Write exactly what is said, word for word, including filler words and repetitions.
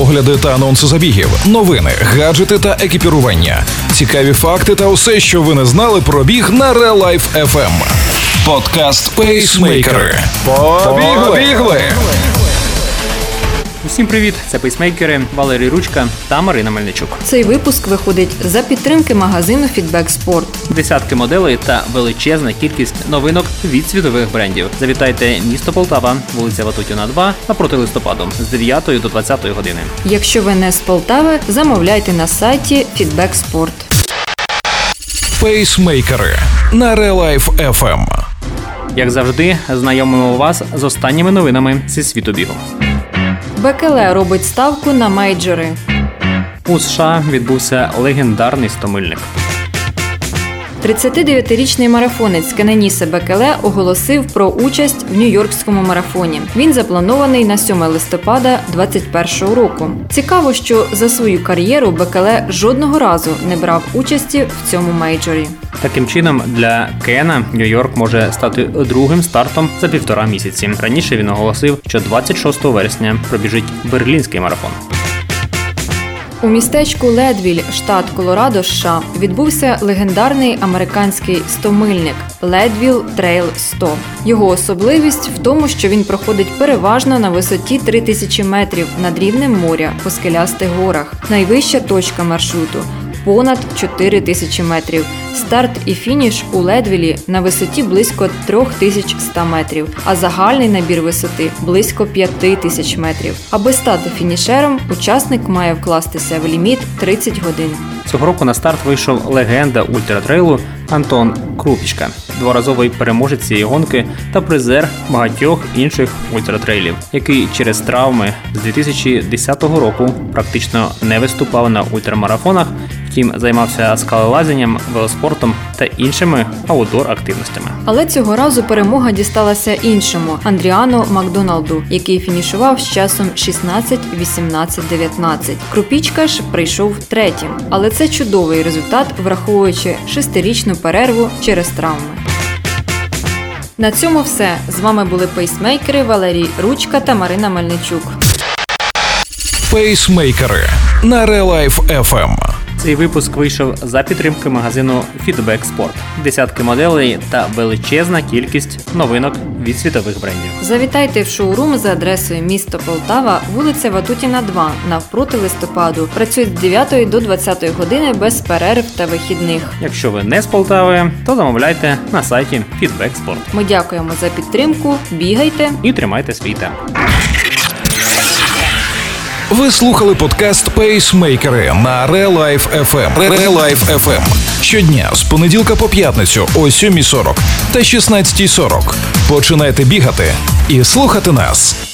огляди та анонси забігів, новини, гаджети та екіпірування, цікаві факти та усе, що ви не знали про біг на Real Life еф ем. Подкаст «Пейсмейкери». Побігли! Усім привіт! Це «Пейсмейкери», Валерій Ручка та Марина Мельничук. Цей випуск виходить за підтримки магазину «Фідбек Спорт». Десятки моделей та величезна кількість новинок від світових брендів. Завітайте місто Полтава, вулиця Ватутіна, два, напроти Листопаду, з дев'ятої до двадцятої години. Якщо ви не з Полтави, замовляйте на сайті «Фідбек Спорт». «Пейсмейкери» на Real Life еф ем. Як завжди, знайомимо вас з останніми новинами зі світу бігу. Бекеле робить ставку на мейджори. У США відбувся легендарний стомильник. тридцятидев'ятирічний марафонець Кененіса Бекеле оголосив про участь в Нью-Йоркському марафоні. Він запланований на сьоме листопада двадцять першого року. Цікаво, що за свою кар'єру Бекеле жодного разу не брав участі в цьому мейджорі. Таким чином, для Кена Нью-Йорк може стати другим стартом за півтора місяці. Раніше він оголосив, що двадцять шостого вересня пробіжить берлінський марафон. У містечку Ледвіль, штат Колорадо, США, відбувся легендарний американський стомильник «Ледвіл Трейл сто». Його особливість в тому, що він проходить переважно на висоті три тисячі метрів над рівнем моря по скелястих горах. Найвища точка маршруту – понад чотири тисячі метрів. Старт і фініш у Ледвілі на висоті близько три тисячі сто метрів, а загальний набір висоти – близько п'ять тисяч метрів. Аби стати фінішером, учасник має вкластися в ліміт тридцять годин. Цього року на старт вийшов легенда ультратрейлу Антон Крупічка, дворазовий переможець цієї гонки та призер багатьох інших ультратрейлів, який через травми з дві тисячі десятого року практично не виступав на ультрамарафонах, втім займався скалолазінням, велоспортом та іншими аутдор-активностями. Але цього разу перемога дісталася іншому – Андріану Макдоналду, який фінішував з часом шістнадцять, вісімнадцять, дев'ятнадцять. Крупічка ж прийшов третім, але це чудовий результат, враховуючи шестирічну перерву через травми. На цьому все. З вами були пейсмейкери Валерій Ручка та Марина Мельничук. Пейсмейкери на Real Life еф ем. Цей випуск вийшов за підтримки магазину «Фідбек Спорт». Десятки моделей та величезна кількість новинок від світових брендів. Завітайте в шоурум за адресою місто Полтава, вулиця Ватутіна, два, навпроти Листопаду. Працюють з дев'ятої до двадцятої години без перерв та вихідних. Якщо ви не з Полтави, то замовляйте на сайті «Фідбек Спорт». Ми дякуємо за підтримку, бігайте і тримайте свій темп. Ви слухали подкаст «Пейсмейкери» на Real Life еф ем. Real Life еф ем. Щодня з понеділка по п'ятницю о сьомій сорок та шістнадцятій сорок. Починайте бігати і слухати нас.